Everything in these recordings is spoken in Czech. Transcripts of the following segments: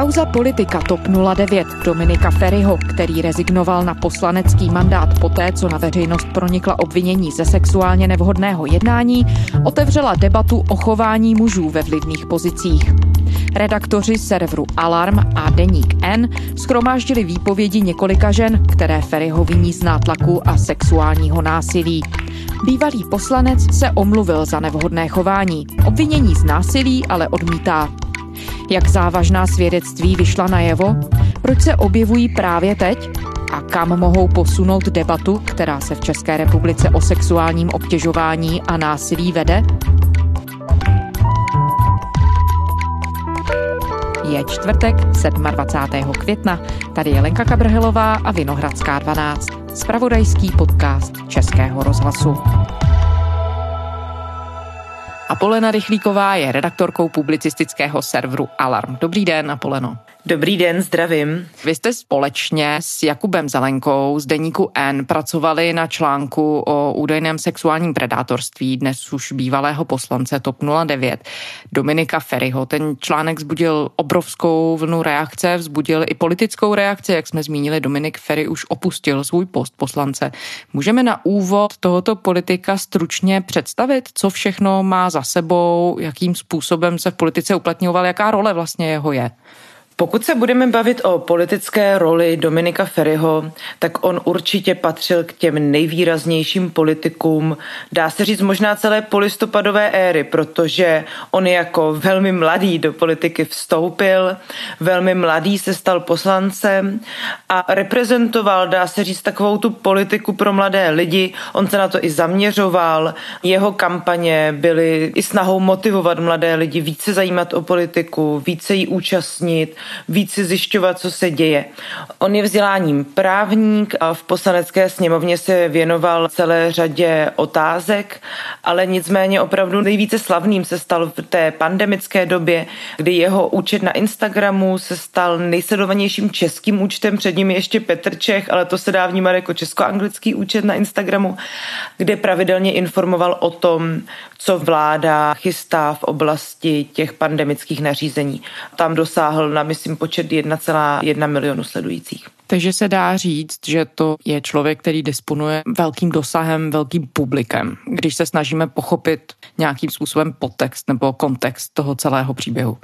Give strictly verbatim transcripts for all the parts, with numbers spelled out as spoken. Kauza politika TOP nula devět Dominika Feriho, který rezignoval na poslanecký mandát poté, co na veřejnost pronikla obvinění ze sexuálně nevhodného jednání, otevřela debatu o chování mužů ve vlivných pozicích. Redaktoři serveru Alarm a Deník N shromáždili výpovědi několika žen, které Feriho viní z nátlaku a sexuálního násilí. Bývalý poslanec se omluvil za nevhodné chování. Obvinění z násilí ale odmítá. Jak závažná svědectví vyšla najevo? Proč se objevují právě teď? A kam mohou posunout debatu, která se v České republice o sexuálním obtěžování a násilí vede? Je čtvrtek, dvacátého sedmého května. Tady je Lenka Kabrhelová a Vinohradská dvanáct. Zpravodajský podcast Českého rozhlasu. Apolena Rychlíková je redaktorkou publicistického serveru Alarm. Dobrý den, Apoleno. Dobrý den, zdravím. Vy jste společně s Jakubem Zelenkou z Deníku N pracovali na článku o údajném sexuálním predátorství dnes už bývalého poslance TOP nula devět Dominika Feriho. Ten článek vzbudil obrovskou vlnu reakce, vzbudil i politickou reakci, jak jsme zmínili, Dominik Feri už opustil svůj post poslance. Můžeme na úvod tohoto politika stručně představit, co všechno má za sebou, jakým způsobem se v politice uplatňoval, jaká role vlastně jeho je? Pokud se budeme bavit o politické roli Dominika Feriho, tak on určitě patřil k těm nejvýraznějším politikům, dá se říct možná celé polistopadové éry, protože on jako velmi mladý do politiky vstoupil, velmi mladý se stal poslancem a reprezentoval, dá se říct, takovou tu politiku pro mladé lidi, on se na to i zaměřoval, jeho kampaně byly i snahou motivovat mladé lidi více zajímat o politiku, více jí účastnit, více zjišťovat, co se děje. On je vzděláním právník a v poslanecké sněmovně se věnoval celé řadě otázek, ale nicméně opravdu nejvíce slavným se stal v té pandemické době, kdy jeho účet na Instagramu se stal nejsledovanějším českým účtem, před ním je ještě Petr Čech, ale to se dá vnímat jako česko-anglický účet na Instagramu, kde pravidelně informoval o tom, co vláda chystá v oblasti těch pandemických nařízení. Tam dosáhl na, myslím, počet jednoho celého jednoho milionu sledujících. Takže se dá říct, že to je člověk, který disponuje velkým dosahem, velkým publikem, když se snažíme pochopit nějakým způsobem podtext nebo kontext toho celého příběhu.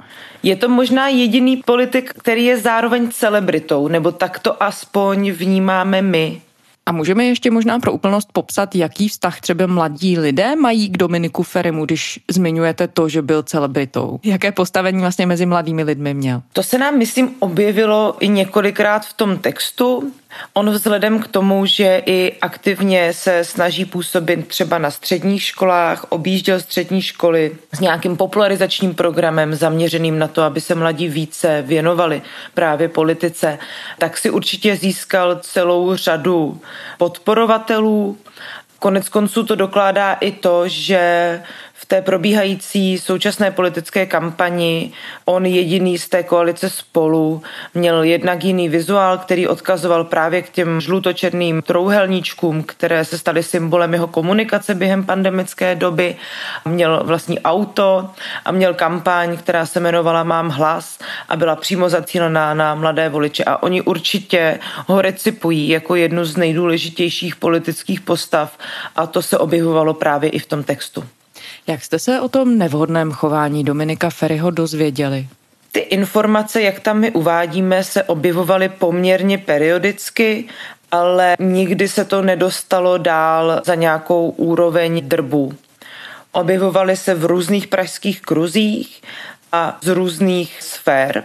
Je to možná jediný politik, který je zároveň celebritou, nebo tak to aspoň vnímáme my. A můžeme ještě možná pro úplnost popsat, jaký vztah třeba mladí lidé mají k Dominiku Ferimu, když zmiňujete to, že byl celebritou. Jaké postavení vlastně mezi mladými lidmi měl? To se nám, myslím, objevilo i několikrát v tom textu. On vzhledem k tomu, že i aktivně se snaží působit třeba na středních školách, objížděl střední školy s nějakým popularizačním programem zaměřeným na to, aby se mladí více věnovali právě politice, tak si určitě získal celou řadu podporovatelů. Konec konců to dokládá i to, že v té probíhající současné politické kampani on jediný z té koalice Spolu měl jednak jiný vizuál, který odkazoval právě k těm žlutočerným trouhelníčkům, které se staly symbolem jeho komunikace během pandemické doby. Měl vlastní auto a měl kampaň, která se jmenovala Mám hlas a byla přímo zacílená na mladé voliče. A oni určitě ho recipují jako jednu z nejdůležitějších politických postav a to se objevovalo právě i v tom textu. Jak jste se o tom nevhodném chování Dominika Feriho dozvěděli? Ty informace, jak tam my uvádíme, se objevovaly poměrně periodicky, ale nikdy se to nedostalo dál za nějakou úroveň drbu. Objevovaly se v různých pražských kruzích a z různých sfér.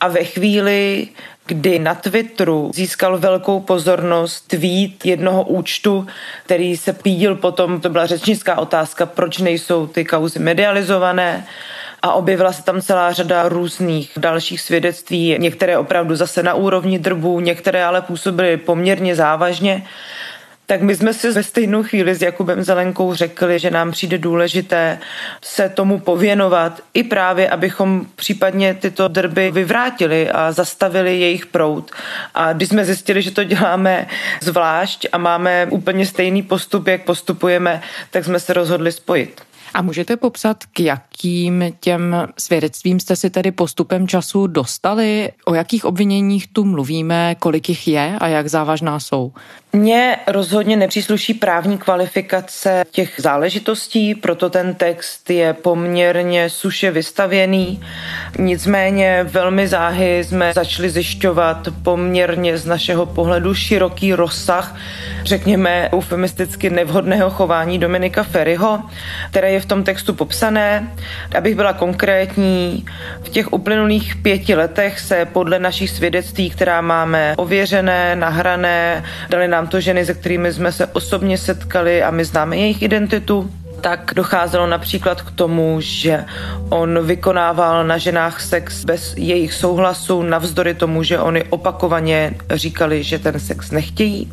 A ve chvíli, kdy na Twitteru získal velkou pozornost tweet jednoho účtu, který se pídil potom, to byla řečnická otázka, proč nejsou ty kauzy medializované, a objevila se tam celá řada různých dalších svědectví, některé opravdu zase na úrovni drbu, některé ale působily poměrně závažně, tak my jsme si ve stejnou chvíli s Jakubem Zelenkou řekli, že nám přijde důležité se tomu pověnovat i právě, abychom případně tyto drby vyvrátili a zastavili jejich proud. A když jsme zjistili, že to děláme zvlášť a máme úplně stejný postup, jak postupujeme, tak jsme se rozhodli spojit. A můžete popsat, k jakým těm svědectvím jste si tedy postupem času dostali? O jakých obviněních tu mluvíme, kolik jich je a jak závažná jsou? Mně rozhodně nepřísluší právní kvalifikace těch záležitostí, proto ten text je poměrně suše vystavěný. Nicméně velmi záhy jsme začali zjišťovat poměrně z našeho pohledu široký rozsah, řekněme eufemisticky nevhodného chování Dominika Feriho, které je v tom textu popsané. Abych byla konkrétní, v těch uplynulých pěti letech se podle našich svědectví, která máme ověřené, nahrané, dali nám to ženy, se kterými jsme se osobně setkali a my známe jejich identitu, tak docházelo například k tomu, že on vykonával na ženách sex bez jejich souhlasu, navzdory tomu, že oni opakovaně říkali, že ten sex nechtějí.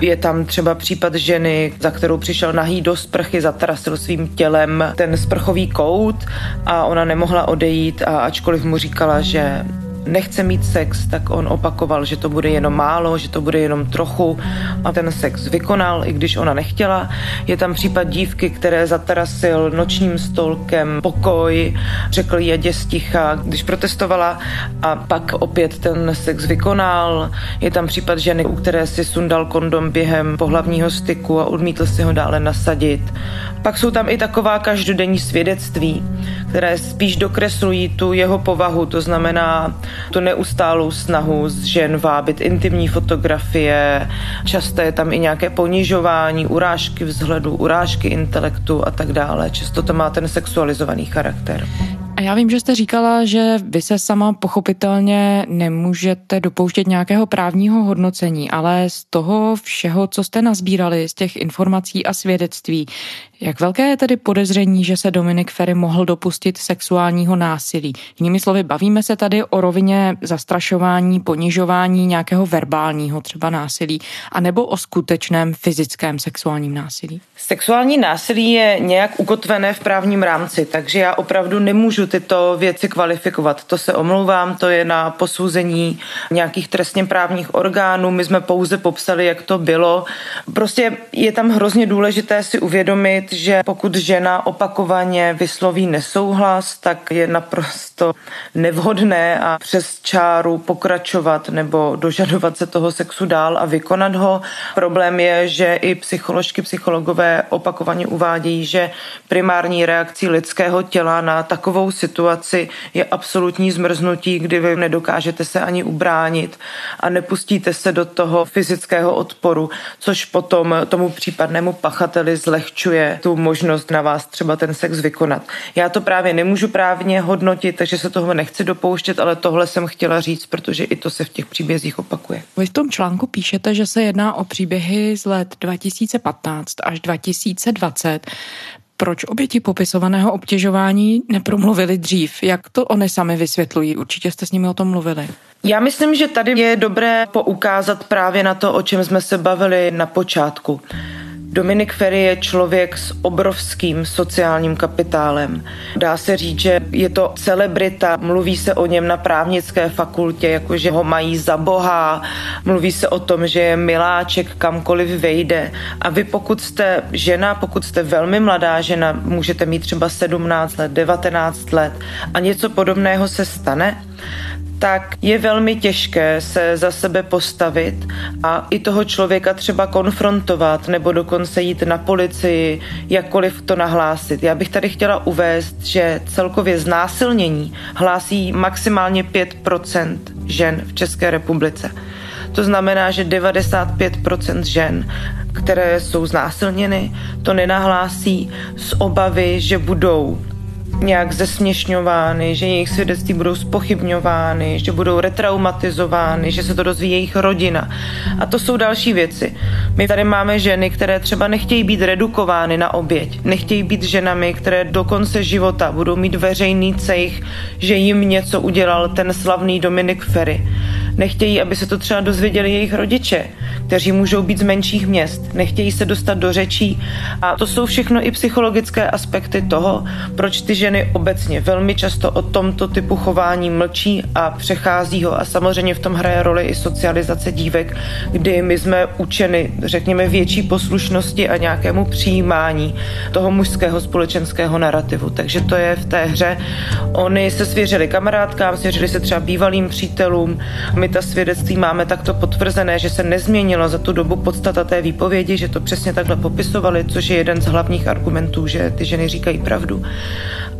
Je tam třeba případ ženy, za kterou přišel nahý do sprchy, zatrasil svým tělem ten sprchový kout a ona nemohla odejít, a ačkoliv mu říkala, že nechce mít sex, tak on opakoval, že to bude jenom málo, že to bude jenom trochu, a ten sex vykonal, i když ona nechtěla. Je tam případ dívky, které zatarasil nočním stolkem pokoj, řekl jedě sticha, když protestovala, a pak opět ten sex vykonal. Je tam případ ženy, u které si sundal kondom během pohlavního styku a odmítl si ho dále nasadit. Pak jsou tam i taková každodenní svědectví, které spíš dokreslují tu jeho povahu, to znamená tu neustálou snahu z žen vábit intimní fotografie, často je tam i nějaké ponižování, urážky vzhledu, urážky intelektu a tak dále. Často to má ten sexualizovaný charakter. A já vím, že jste říkala, že vy se sama pochopitelně nemůžete dopouštět nějakého právního hodnocení, ale z toho všeho, co jste nazbírali, z těch informací a svědectví, jak velké je tedy podezření, že se Dominik Feri mohl dopustit sexuálního násilí? Jinými slovy, bavíme se tady o rovině zastrašování, ponižování, nějakého verbálního třeba násilí, anebo o skutečném fyzickém sexuálním násilí? Sexuální násilí je nějak ukotvené v právním rámci, takže já opravdu nemůžu tyto věci kvalifikovat. To se omlouvám, to je na posouzení nějakých trestně právních orgánů. My jsme pouze popsali, jak to bylo. Prostě je tam hrozně důležité si uvědomit, že pokud žena opakovaně vysloví nesouhlas, tak je naprosto nevhodné a přes čáru pokračovat nebo dožadovat se toho sexu dál a vykonat ho. Problém je, že i psycholožky, psychologové opakovaně uvádějí, že primární reakcí lidského těla na takovou situaci je absolutní zmrznutí, kdy vy nedokážete se ani ubránit a nepustíte se do toho fyzického odporu, což potom tomu případnému pachateli zlehčuje tu možnost na vás třeba ten sex vykonat. Já to právě nemůžu právně hodnotit, takže se toho nechci dopouštět, ale tohle jsem chtěla říct, protože i to se v těch příbězích opakuje. Vy v tom článku píšete, že se jedná o příběhy z let dva tisíce patnáct až dva tisíce dvacet. Proč oběti popisovaného obtěžování nepromluvili dřív? Jak to oni sami vysvětlují? Určitě jste s nimi o tom mluvili. Já myslím, že tady je dobré poukázat právě na to, o čem jsme se bavili na počátku. Dominik Feri je člověk s obrovským sociálním kapitálem. Dá se říct, že je to celebrita, mluví se o něm na právnické fakultě, jakože ho mají za boha, mluví se o tom, že je miláček, kamkoliv vejde. A vy pokud jste žena, pokud jste velmi mladá žena, můžete mít třeba sedmnáct let, devatenáct let a něco podobného se stane, tak je velmi těžké se za sebe postavit a i toho člověka třeba konfrontovat nebo dokonce jít na policii, jakkoliv to nahlásit. Já bych tady chtěla uvést, že celkově znásilnění hlásí maximálně pět procent žen v České republice. To znamená, že devadesát pět procent žen, které jsou znásilněny, to nenahlásí z obavy, že budou nějak zesměšňovány, že jejich svědectví budou zpochybňovány, že budou retraumatizovány, že se to dozví jejich rodina. A to jsou další věci. My tady máme ženy, které třeba nechtějí být redukovány na oběť, nechtějí být ženami, které do konce života budou mít veřejný cejch, že jim něco udělal ten slavný Dominik Feri. Nechtějí, aby se to třeba dozvěděli jejich rodiče, kteří můžou být z menších měst. Nechtějí se dostat do řečí. A to jsou všechno i psychologické aspekty toho, proč ty ženy obecně velmi často o tomto typu chování mlčí a přechází ho. A samozřejmě v tom hraje roli i socializace dívek, kdy my jsme učeny, řekněme, větší poslušnosti a nějakému přijímání toho mužského společenského narrativu. Takže to je v té hře. Oni se svěřili kamarádkám, svěřili se třeba bývalým přítelům. My ta svědectví máme takto potvrzené, že se nezměnilo za tu dobu podstata té výpovědi, že to přesně takhle popisovali, což je jeden z hlavních argumentů, že ty ženy říkají pravdu.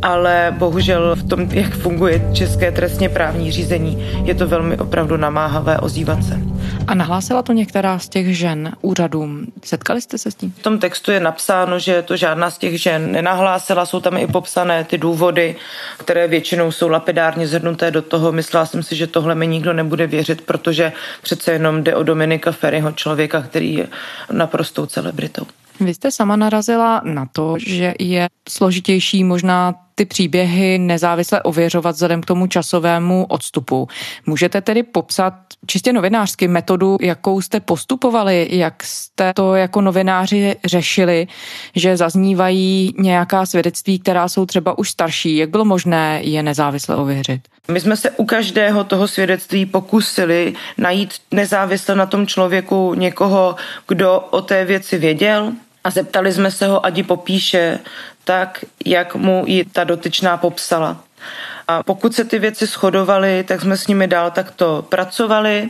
Ale bohužel v tom, jak funguje české trestně právní řízení, je to velmi opravdu namáhavé ozývat se. A nahlásila to některá z těch žen úřadům? Setkali jste se s tím? V tom textu je napsáno, že to žádná z těch žen nenahlásila, jsou tam i popsané ty důvody, které většinou jsou lapidárně zhrnuté do toho. Myslela jsem si, že tohle mi nikdo nebude věřit, protože přece jenom jde o Dominika Feriho, člověka, který je naprostou celebritou. Vy jste sama narazila na to, že je složitější možná ty příběhy nezávisle ověřovat vzhledem k tomu časovému odstupu. Můžete tedy popsat čistě novinářsky metodu, jakou jste postupovali, jak jste to jako novináři řešili, že zaznívají nějaká svědectví, která jsou třeba už starší, jak bylo možné je nezávisle ověřit? My jsme se u každého toho svědectví pokusili najít nezávisle na tom člověku někoho, kdo o té věci věděl, a zeptali jsme se ho, ať ji popíše tak, jak mu ji ta dotyčná popsala. A pokud se ty věci shodovaly, tak jsme s nimi dál takto pracovali.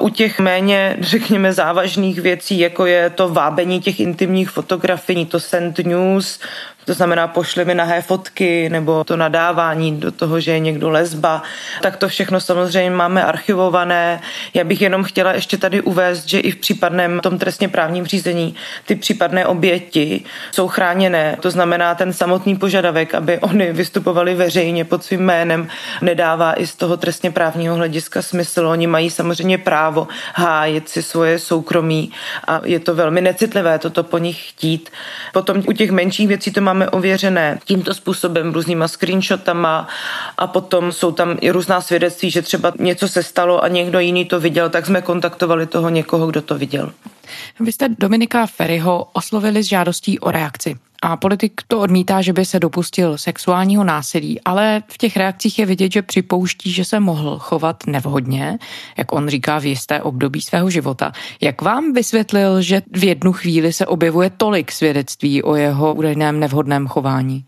U těch méně, řekněme, závažných věcí, jako je to vábení těch intimních fotografií, to send news, to znamená pošli mi nahé fotky, nebo to nadávání do toho, že je někdo lesba, tak to všechno samozřejmě máme archivované. Já bych jenom chtěla ještě tady uvést, že i v případném tom trestně právním řízení ty případné oběti jsou chráněné. To znamená ten samotný požadavek, aby oni vystupovali veřejně pod svým jménem, nedává i z toho trestně právního hlediska smysl. Oni mají samozřejmě právo hájit si svoje soukromí a je to velmi necitlivé toto po nich chtít. Potom u těch menších věcí to máme ověřené tímto způsobem, různýma screenshotama, a potom jsou tam i různá svědectví, že třeba něco se stalo a někdo jiný to viděl, tak jsme kontaktovali toho někoho, kdo to viděl. Vy jste Dominika Feriho oslovili s žádostí o reakci. A politik to odmítá, že by se dopustil sexuálního násilí, ale v těch reakcích je vidět, že připouští, že se mohl chovat nevhodně, jak on říká, v jisté období svého života. Jak vám vysvětlil, že v jednu chvíli se objevuje tolik svědectví o jeho údajném nevhodném chování?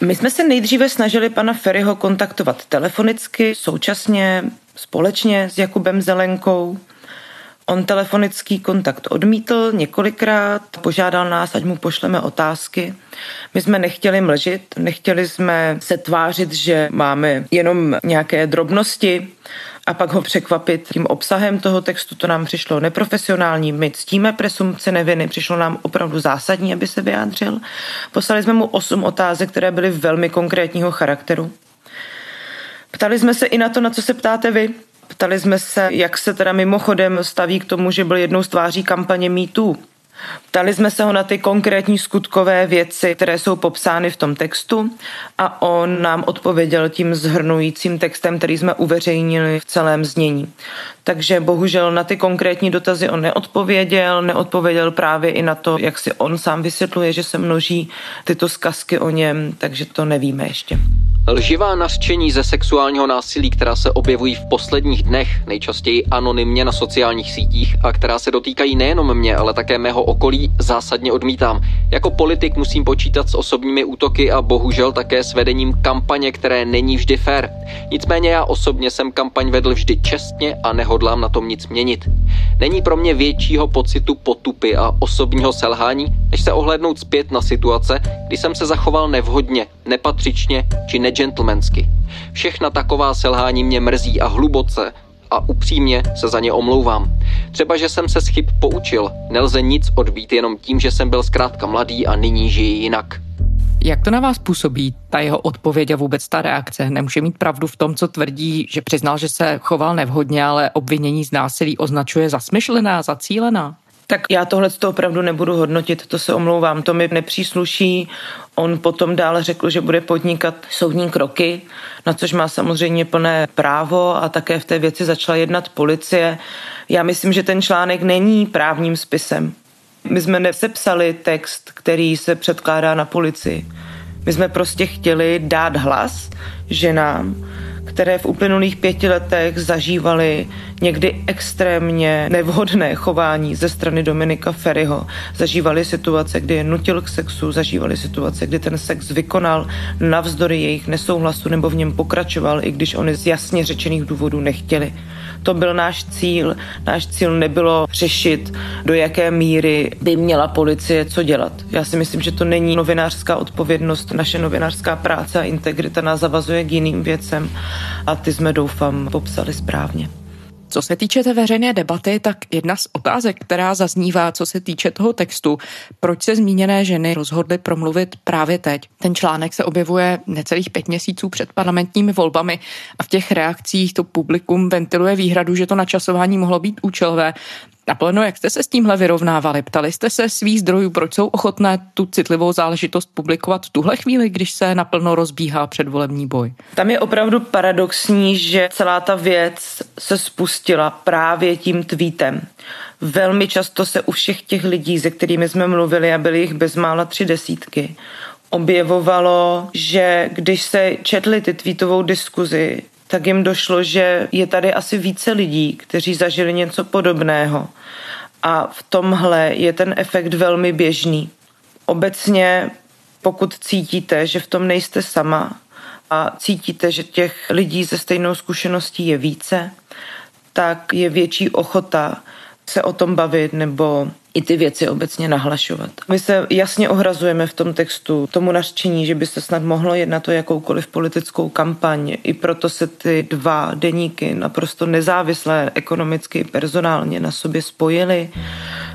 My jsme se nejdříve snažili pana Feriho kontaktovat telefonicky, současně, společně s Jakubem Zelenkou. On telefonický kontakt odmítl několikrát, požádal nás, ať mu pošleme otázky. My jsme nechtěli mlžit, nechtěli jsme se tvářit, že máme jenom nějaké drobnosti a pak ho překvapit tím obsahem toho textu. To nám přišlo neprofesionální, my ctíme presumpci neviny, přišlo nám opravdu zásadní, aby se vyjádřil. Poslali jsme mu osm otázek, které byly velmi konkrétního charakteru. Ptali jsme se i na to, na co se ptáte vy. Ptali jsme se, jak se teda mimochodem staví k tomu, že byl jednou z tváří kampaně Me Too. Ptali jsme se ho na ty konkrétní skutkové věci, které jsou popsány v tom textu, a on nám odpověděl tím shrnujícím textem, který jsme uveřejnili v celém znění. Takže bohužel na ty konkrétní dotazy on neodpověděl, neodpověděl právě i na to, jak si on sám vysvětluje, že se množí tyto zkazky o něm, takže to nevíme ještě. Lživá nařčení ze sexuálního násilí, která se objevují v posledních dnech, nejčastěji anonymně na sociálních sítích a která se dotýkají nejenom mě, ale také mého okolí, zásadně odmítám. Jako politik musím počítat s osobními útoky a bohužel také s vedením kampaně, které není vždy fér. Nicméně já osobně jsem kampaň vedl vždy čestně a nehodlám na tom nic měnit. Není pro mě většího pocitu potupy a osobního selhání, než se ohlédnout zpět na situace, kdy jsem se zachoval nevhodně, nepatřičně či ne gentlemansky. Všechna taková selhání mě mrzí a hluboce a upřímně se za ně omlouvám. Třeba, že jsem se z chyb poučil, nelze nic odbít jenom tím, že jsem byl zkrátka mladý a nyní žiji jinak. Jak to na vás působí, ta jeho odpověď a vůbec ta reakce? Nemůže mít pravdu v tom, co tvrdí, že přiznal, že se choval nevhodně, ale obvinění z násilí označuje za smyšlená, za cílená? tak já tohle to opravdu nebudu hodnotit, to se omlouvám, to mi nepřísluší. On potom dále řekl, že bude podnikat soudní kroky, na což má samozřejmě plné právo a také v té věci začala jednat policie. Já myslím, že ten článek není právním spisem. My jsme nesepsali text, který se předkládá na policii. My jsme prostě chtěli dát hlas ženám, které v uplynulých pěti letech zažívaly někdy extrémně nevhodné chování ze strany Dominika Feriho. Zažívaly situace, kdy je nutil k sexu, zažívaly situace, kdy ten sex vykonal navzdory jejich nesouhlasu nebo v něm pokračoval, i když oni z jasně řečených důvodů nechtěli. To byl náš cíl. Náš cíl nebylo řešit, do jaké míry by měla policie co dělat. Já si myslím, že to není novinářská odpovědnost. Naše novinářská práce a integrita nás zavazuje k jiným věcem a ty jsme, doufám, popsali správně. Co se týče té veřejné debaty, tak jedna z otázek, která zaznívá, co se týče toho textu, proč se zmíněné ženy rozhodly promluvit právě teď. Ten článek se objevuje necelých pět měsíců před parlamentními volbami a v těch reakcích to publikum ventiluje výhradu, že to načasování mohlo být účelové. Apoleno, jak jste se s tímhle vyrovnávali? Ptali jste se svých zdrojů, proč jsou ochotné tu citlivou záležitost publikovat v tuhle chvíli, když se naplno rozbíhá předvolební boj? Tam je opravdu paradoxní, že celá ta věc se spustila právě tím tweetem. Velmi často se u všech těch lidí, se kterými jsme mluvili, a byly jich bezmála tři desítky, objevovalo, že když se četli ty tweetovou diskuzi, tak jim došlo, že je tady asi více lidí, kteří zažili něco podobného. A v tomhle je ten efekt velmi běžný. Obecně, pokud cítíte, že v tom nejste sama a cítíte, že těch lidí se stejnou zkušeností je více, tak je větší ochota se o tom bavit nebo i ty věci obecně nahlašovat. My se jasně ohrazujeme v tom textu tomu nařčení, že by se snad mohlo jednat o jakoukoliv politickou kampaň. I proto se ty dva deníky naprosto nezávislé ekonomicky i personálně na sobě spojily.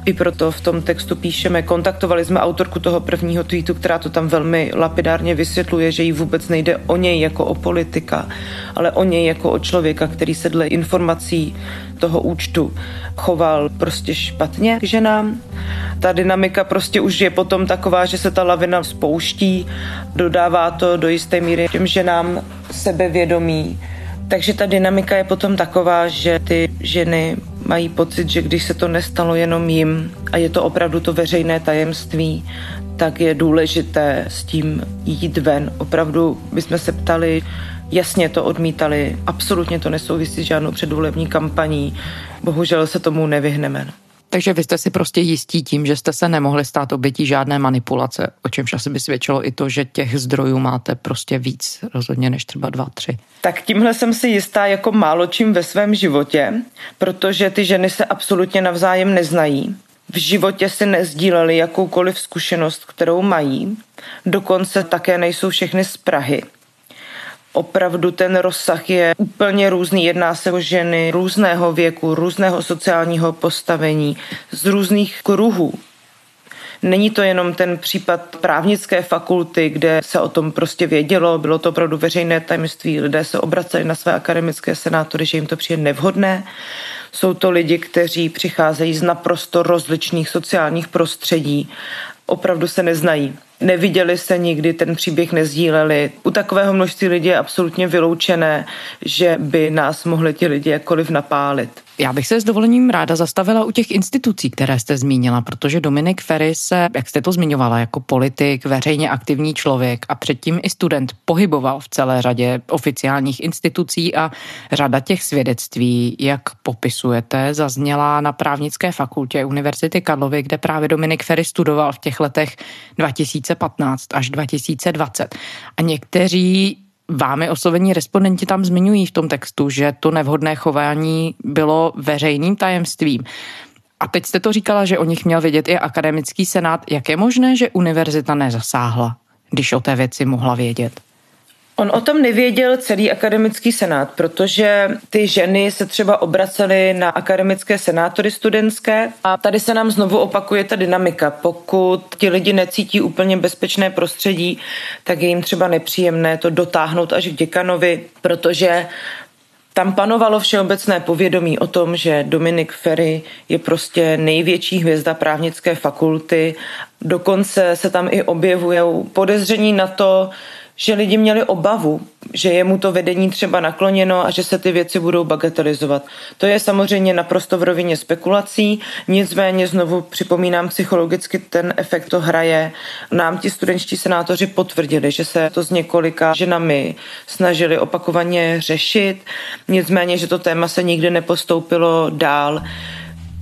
I proto v tom textu píšeme, kontaktovali jsme autorku toho prvního tweetu, která to tam velmi lapidárně vysvětluje, že jí vůbec nejde o něj jako o politika, ale o něj jako o člověka, který se dle informací toho účtu choval prostě špatně k ženám. Ta dynamika prostě už je potom taková, že se ta lavina spouští, dodává to do jisté míry těm ženám sebevědomí. Takže ta dynamika je potom taková, že ty ženy mají pocit, že když se to nestalo jenom jim a je to opravdu to veřejné tajemství, tak je důležité s tím jít ven. Opravdu bychom se ptali, jasně to odmítali, absolutně to nesouvisí s žádnou předvolební kampaní, bohužel se tomu nevyhneme. Takže vy jste si prostě jistí tím, že jste se nemohli stát obětí žádné manipulace, o čemž asi by svědčilo i to, že těch zdrojů máte prostě víc rozhodně než třeba dva, tři. Tak tímhle jsem si jistá jako málo čím ve svém životě, protože ty ženy se absolutně navzájem neznají. V životě si nezdíleli jakoukoliv zkušenost, kterou mají. Dokonce také nejsou všechny z Prahy. Opravdu ten rozsah je úplně různý. Jedná se o ženy různého věku, různého sociálního postavení, z různých kruhů. Není to jenom ten případ právnické fakulty, kde se o tom prostě vědělo, bylo to opravdu veřejné tajemství, lidé se obraceli na své akademické senátory, že jim to přijde nevhodné. Jsou to lidi, kteří přicházejí z naprosto rozličných sociálních prostředí. Opravdu se neznají. Neviděli se nikdy, ten příběh nezdíleli. U takového množství lidí je absolutně vyloučené, že by nás mohli ti lidi jakkoliv napálit. Já bych se s dovolením ráda zastavila u těch institucí, které jste zmínila, protože Dominik Feri se, jak jste to zmiňovala, jako politik, veřejně aktivní člověk a předtím i student pohyboval v celé řadě oficiálních institucí a řada těch svědectví, jak popisujete, zazněla na právnické fakultě Univerzity Karlovy, kde právě Dominik Feri studoval v těch letech dva tisíce patnáct až dva tisíce dvacet. A někteří vámi oslovení respondenti tam zmiňují v tom textu, že to nevhodné chování bylo veřejným tajemstvím. A teď jste to říkala, že o nich měl vědět i akademický senát. Jak je možné, že univerzita nezasáhla, když o té věci mohla vědět? On o tom nevěděl celý akademický senát, protože ty ženy se třeba obracely na akademické senátory studentské a tady se nám znovu opakuje ta dynamika. Pokud ti lidi necítí úplně bezpečné prostředí, tak je jim třeba nepříjemné to dotáhnout až k děkanovi, protože Tam panovalo všeobecné povědomí o tom, že Dominik Feri je prostě největší hvězda právnické fakulty. Dokonce se tam i objevuje podezření na to, že lidi měli obavu, že je mu to vedení třeba nakloněno a že se ty věci budou bagatelizovat. To je samozřejmě naprosto v rovině spekulací, nicméně znovu připomínám, psychologicky ten efekt to hraje. Nám ti studentští senátoři potvrdili, že se to s několika ženami snažili opakovaně řešit, nicméně, že to téma se nikdy nepostoupilo dál.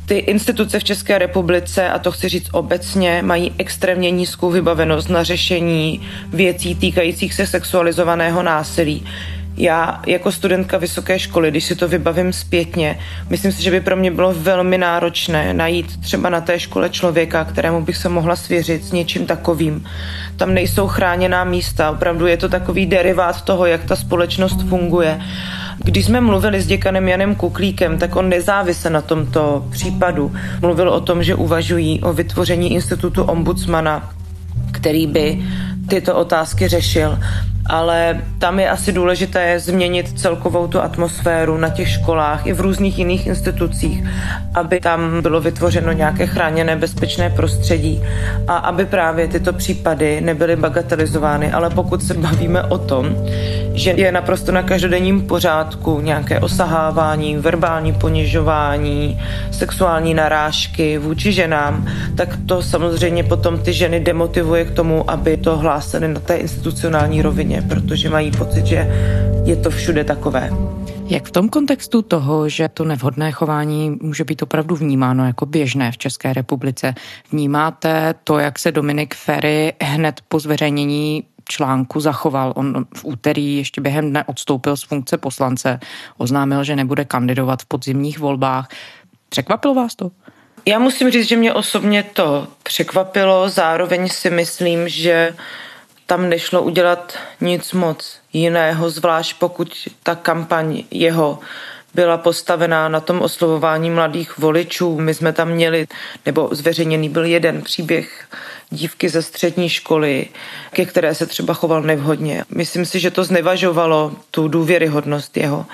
Ty instituce v České republice, a to chci říct obecně, mají extrémně nízkou vybavenost na řešení věcí týkajících se sexualizovaného násilí. Já jako studentka vysoké školy, když si to vybavím zpětně, myslím si, že by pro mě bylo velmi náročné najít třeba na té škole člověka, kterému bych se mohla svěřit s něčím takovým. Tam nejsou chráněná místa, opravdu je to takový derivát toho, jak ta společnost funguje. Když jsme mluvili s děkanem Janem Kuklíkem, tak on nezávisle na tomto případu mluvil o tom, že uvažují o vytvoření institutu ombudsmana, který by tyto otázky řešil. Ale tam je asi důležité změnit celkovou tu atmosféru na těch školách i v různých jiných institucích, aby tam bylo vytvořeno nějaké chráněné bezpečné prostředí a aby právě tyto případy nebyly bagatelizovány. Ale pokud se bavíme o tom, že je naprosto na každodenním pořádku nějaké osahávání, verbální ponižování, sexuální narážky vůči ženám, tak to samozřejmě potom ty ženy demotivuje k tomu, aby to hlásily na té institucionální rovině, protože mají pocit, že je to všude takové. Jak v tom kontextu toho, že to nevhodné chování může být opravdu vnímáno jako běžné v České republice, vnímáte to, jak se Dominik Feri hned po zveřejnění článku zachoval? On v úterý ještě během dne odstoupil z funkce poslance, oznámil, že nebude kandidovat v podzimních volbách. Překvapilo vás to? Já musím říct, že mě osobně to překvapilo, zároveň si myslím, že tam nešlo udělat nic moc jiného, zvlášť pokud ta kampaň jeho byla postavená na tom oslovování mladých voličů. My jsme tam měli, nebo zveřejněný byl jeden příběh dívky ze střední školy, ke které se třeba choval nevhodně. Myslím si, že to znevažovalo tu důvěryhodnost jeho.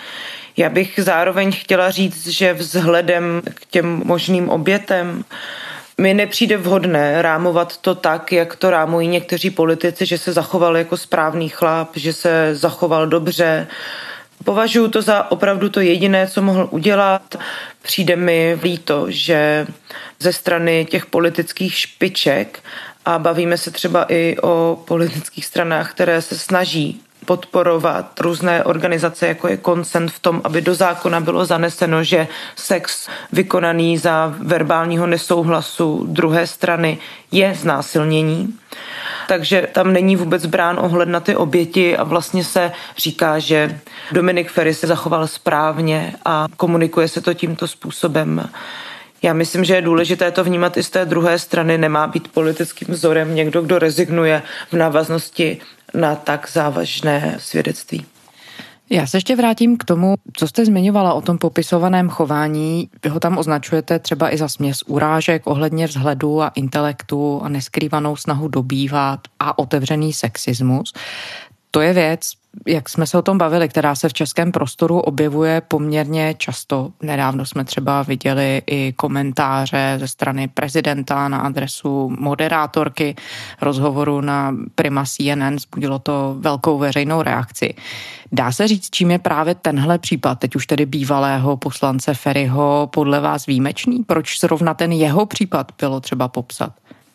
Já bych zároveň chtěla říct, že vzhledem k těm možným obětem mi nepřijde vhodné rámovat to tak, jak to rámují někteří politici, že se zachoval jako správný chlap, že se zachoval dobře. Považuji to za opravdu to jediné, co mohl udělat. Přijde mi líto, že ze strany těch politických špiček, a bavíme se třeba i o politických stranách, které se snaží podporovat různé organizace, jako je Consent, v tom, aby do zákona bylo zaneseno, že sex vykonaný za verbálního nesouhlasu druhé strany je znásilnění. Takže tam není vůbec brán ohled na ty oběti a vlastně se říká, že Dominik Feri se zachoval správně a komunikuje se to tímto způsobem. Já myslím, že je důležité to vnímat i z té druhé strany. Nemá být politickým vzorem někdo, kdo rezignuje v návaznosti na tak závažné svědectví. Já se ještě vrátím k tomu, co jste zmiňovala o tom popisovaném chování. Vy ho tam označujete třeba i za směs urážek ohledně vzhledu a intelektu a neskrývanou snahu dobývat a otevřený sexismus. To je věc, jak jsme se o tom bavili, která se v českém prostoru objevuje poměrně často. Nedávno jsme třeba viděli i komentáře ze strany prezidenta na adresu moderátorky rozhovoru na Prima C N N. Vzbudilo to velkou veřejnou reakci. Dá se říct, čím je právě tenhle případ, teď už tedy bývalého poslance Feriho, podle vás výjimečný? Proč zrovna ten jeho případ bylo třeba popsat?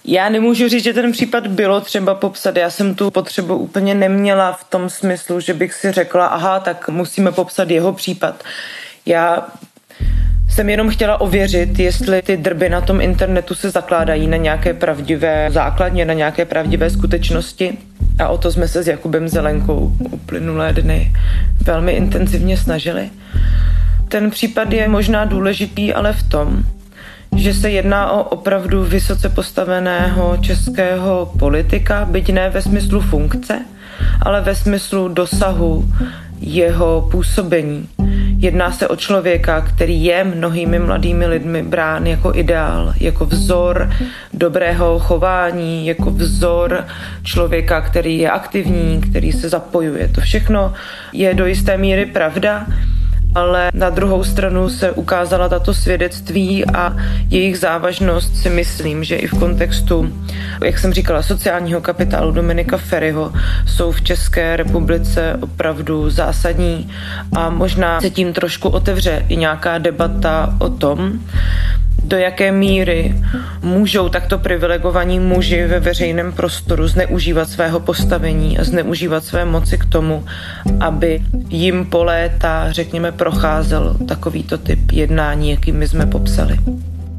Já nemůžu říct, že ten případ bylo třeba popsat. Já jsem tu potřebu úplně neměla v tom smyslu, že bych si řekla, aha, tak musíme popsat jeho případ. Já jsem jenom chtěla ověřit, jestli ty drby na tom internetu se zakládají na nějaké pravdivé základně, na nějaké pravdivé skutečnosti. A o to jsme se s Jakubem Zelenkou uplynulé dny velmi intenzivně snažili. Ten případ je možná důležitý, ale v tom, že se jedná o opravdu vysoce postaveného českého politika, byť ne ve smyslu funkce, ale ve smyslu dosahu jeho působení. Jedná se o člověka, který je mnohými mladými lidmi brán jako ideál, jako vzor dobrého chování, jako vzor člověka, který je aktivní, který se zapojuje. To všechno je do jisté míry pravda, ale na druhou stranu se ukázala tato svědectví a jejich závažnost, si myslím, že i v kontextu, jak jsem říkala, sociálního kapitálu Dominika Feriho jsou v České republice opravdu zásadní a možná se tím trošku otevře i nějaká debata o tom, do jaké míry můžou takto privilegovaní muži ve veřejném prostoru zneužívat svého postavení a zneužívat své moci k tomu, aby jim po léta, řekněme, procházel takovýto typ jednání, jaký my jsme popsali.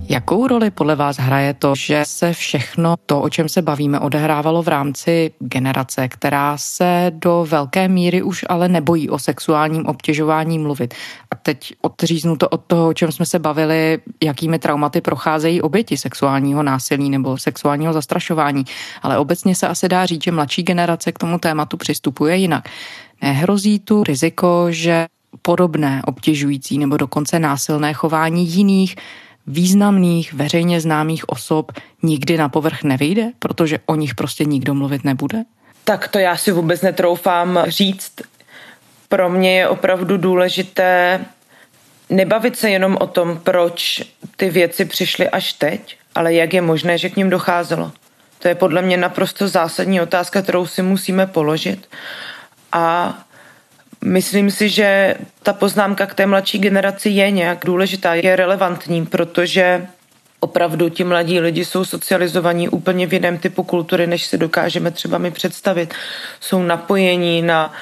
Jakou roli podle vás hraje to, že se všechno to, o čem se bavíme, odehrávalo v rámci generace, která se do velké míry už ale nebojí o sexuálním obtěžování mluvit? A teď odříznu to od toho, o čem jsme se bavili, jakými traumaty procházejí oběti sexuálního násilí nebo sexuálního zastrašování. Ale obecně se asi dá říct, že mladší generace k tomu tématu přistupuje jinak. Nehrozí tu riziko, že podobné obtěžující nebo dokonce násilné chování jiných významných, veřejně známých osob nikdy na povrch nevyjde, protože o nich prostě nikdo mluvit nebude? Tak to já si vůbec netroufám říct. Pro mě je opravdu důležité nebavit se jenom o tom, proč ty věci přišly až teď, ale jak je možné, že k nim docházelo. To je podle mě naprosto zásadní otázka, kterou si musíme položit. A myslím si, že ta poznámka k té mladší generaci je nějak důležitá, je relevantní, protože opravdu ti mladí lidi jsou socializovaní úplně v jiném typu kultury, než si dokážeme třeba my představit. Jsou napojení na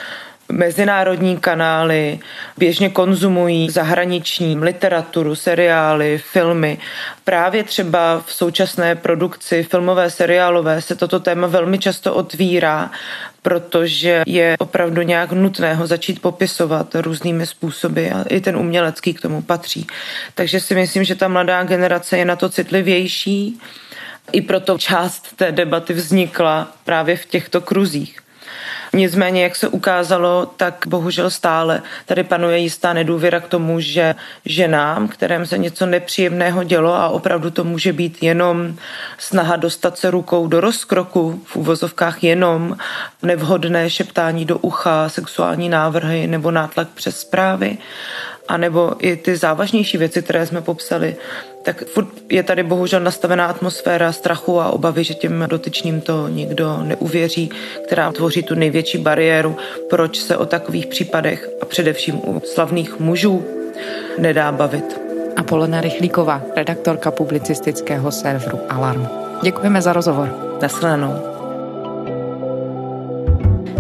mezinárodní kanály, běžně konzumují zahraniční literaturu, seriály, filmy. Právě třeba v současné produkci filmové, seriálové se toto téma velmi často otvírá, protože je opravdu nějak nutné ho začít popisovat různými způsoby a i ten umělecký k tomu patří. Takže si myslím, že ta mladá generace je na to citlivější, i proto část té debaty vznikla právě v těchto kruzích. Nicméně, jak se ukázalo, tak bohužel stále tady panuje jistá nedůvěra k tomu, že ženám, kterým se něco nepříjemného dělo a opravdu to může být jenom snaha dostat se rukou do rozkroku, v uvozovkách jenom nevhodné šeptání do ucha, sexuální návrhy nebo nátlak přes zprávy, anebo i ty závažnější věci, které jsme popsali, tak furt je tady bohužel nastavená atmosféra strachu a obavy, že těm dotyčným to nikdo neuvěří, která tvoří tu největší bariéru, proč se o takových případech a především u slavných mužů nedá bavit. Apolena Rychlíková, redaktorka publicistického serveru Alarm. Děkujeme za rozhovor. Nashledanou.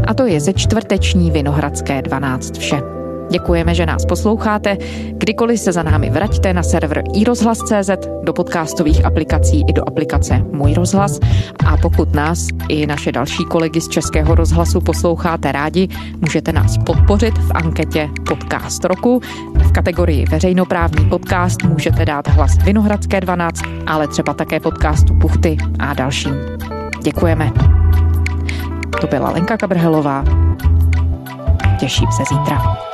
A to je ze čtvrteční Vinohradské dvanáct vše. Děkujeme, že nás posloucháte. Kdykoliv se za námi vraťte na server i rozhlas tečka cé zet, do podcastových aplikací i do aplikace Můj rozhlas. A pokud nás i naše další kolegy z Českého rozhlasu posloucháte rádi, můžete nás podpořit v anketě Podcast roku. V kategorii veřejnoprávní podcast můžete dát hlas Vinohradské dvanáct, ale třeba také podcastu Buchty a dalším. Děkujeme. To byla Lenka Kabrhelová. Těším se zítra.